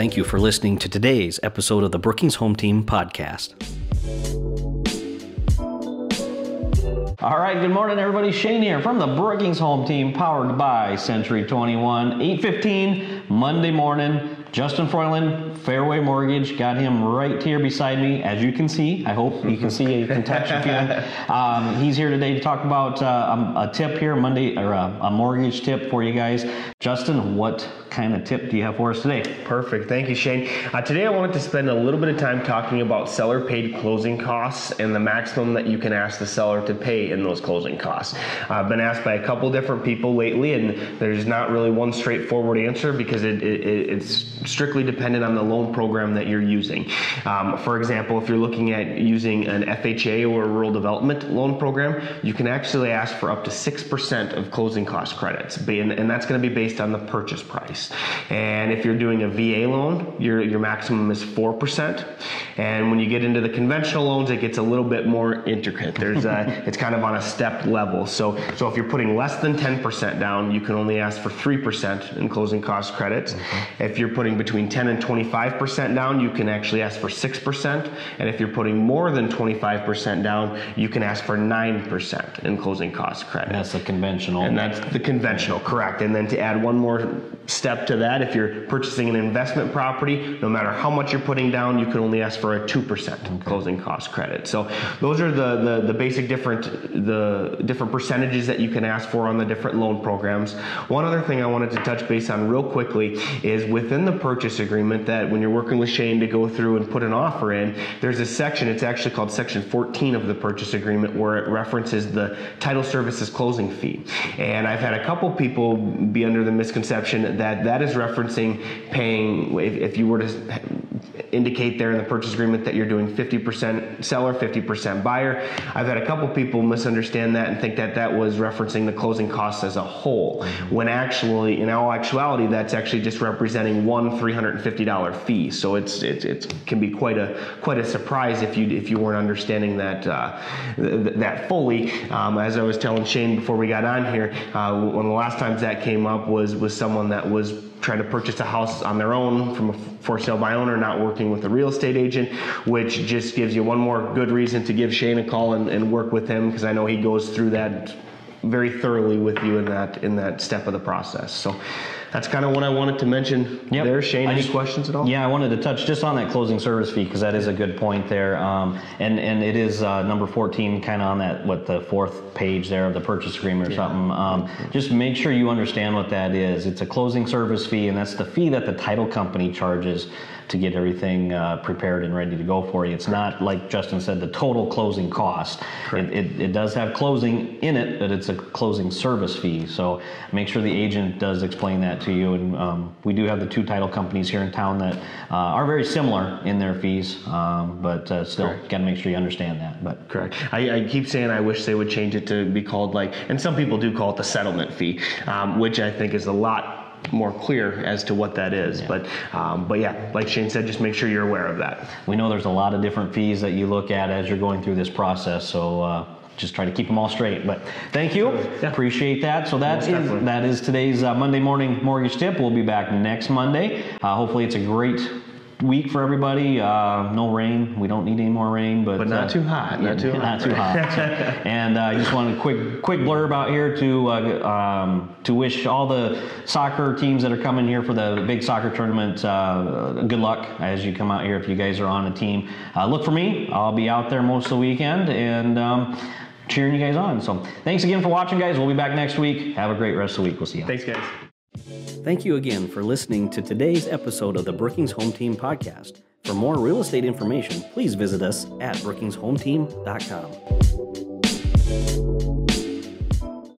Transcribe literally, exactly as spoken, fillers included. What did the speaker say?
Thank you for listening to today's episode of the Brookings Home Team podcast. All right, good morning, everybody. Shane here from the Brookings Home Team, powered by Century twenty-one. eight fifteen, Monday morning. Justin Froiland, Fairway Mortgage, got him right here beside me. As you can see, I hope you can see a contaction feeling. Um, he's here today to talk about uh, a, a tip here, Monday, or a, a mortgage tip for you guys. Justin, what kind of tip do you have for us today? Perfect. Thank you, Shane. Uh, today I wanted to spend a little bit of time talking about seller-paid closing costs and the maximum that you can ask the seller to pay in those closing costs. Uh, I've been asked by a couple different people lately, and there's not really one straightforward answer because it, it, it's strictly dependent on the loan program that you're using. Um, for example, if you're looking at using an F H A or a rural development loan program, you can actually ask for up to six percent of closing cost credits, and that's going to be based on the purchase price. And if you're doing a V A loan, your, your maximum is four percent. And when you get into the conventional loans, it gets a little bit more intricate. There's a, it's kind of on a step level. So, so if you're putting less than ten percent down, you can only ask for three percent in closing cost credits. Mm-hmm. If you're putting between ten and twenty-five percent down, you can actually ask for six percent. And if you're putting more than twenty-five percent down, you can ask for nine percent in closing cost credit. That's the conventional. And that's the conventional, correct. And then to add one more step to that, if you're purchasing an investment property, no matter how much you're putting down, you can only ask for a two percent okay. closing cost credit. So those are the, the, the basic different, the different percentages that you can ask for on the different loan programs. One other thing I wanted to touch base on real quickly is within the purchase agreement that when you're working with Shane to go through and put an offer in, there's a section, it's actually called section fourteen of the purchase agreement, where it references the title services closing fee. And I've had a couple people be under the misconception that that is referencing paying, if, if you were to indicate there in the purchase agreement that you're doing fifty percent seller, fifty percent buyer. I've had a couple people misunderstand that and think that that was referencing the closing costs as a whole, when actually, in all actuality, that's actually just representing one three hundred fifty dollar fee. So it's it it's, can be quite a quite a surprise if you if you weren't understanding that uh, th that fully. Um, as I was telling Shane before we got on here, uh, one of the last times that came up was was someone that was trying to purchase a house on their own from a for sale by owner, not working with a real estate agent, which just gives you one more good reason to give Shane a call and, and work with him, because I know he goes through that very thoroughly with you in that in that step of the process. So that's kind of what I wanted to mention yep. there. Shane, any just, questions at all? Yeah, I wanted to touch just on that closing service fee, because that is a good point there. Um, and, and it is uh, number fourteen, kind of on that, what, the fourth page there of the purchase agreement or yeah. something. Um, just make sure you understand what that is. It's a closing service fee, and that's the fee that the title company charges to get everything uh, prepared and ready to go for you. It's Correct. Not, like Justin said, the total closing cost. It, it, it does have closing in it, but it's a closing service fee. So make sure the agent does explain that to you. And um, we do have the two title companies here in town that uh, are very similar in their fees, um, but uh, still got to make sure you understand that. But Correct. I, I keep saying I wish they would change it to be called, like, and some people do call it the settlement fee, um, which I think is a lot more clear as to what that is. Yeah. But um, but yeah, like Shane said, just make sure you're aware of that. We know there's a lot of different fees that you look at as you're going through this process, so uh, just try to keep them all straight. But thank you. Yeah. Appreciate that. So that is, that is today's uh, Monday morning mortgage tip. We'll be back next Monday. Uh, hopefully it's a great week for everybody. Uh, no rain. We don't need any more rain, but, but not uh, too hot. Not too hot. Not too hot. And I uh, just wanted a quick quick blurb out here to uh, um, to wish all the soccer teams that are coming here for the big soccer tournament uh, good luck as you come out here. If you guys are on a team, uh, look for me. I'll be out there most of the weekend and um, cheering you guys on. So thanks again for watching, guys. We'll be back next week. Have a great rest of the week. We'll see you. Thanks, guys. Thank you again for listening to today's episode of the Brookings Home Team podcast. For more real estate information, please visit us at brookings home team dot com.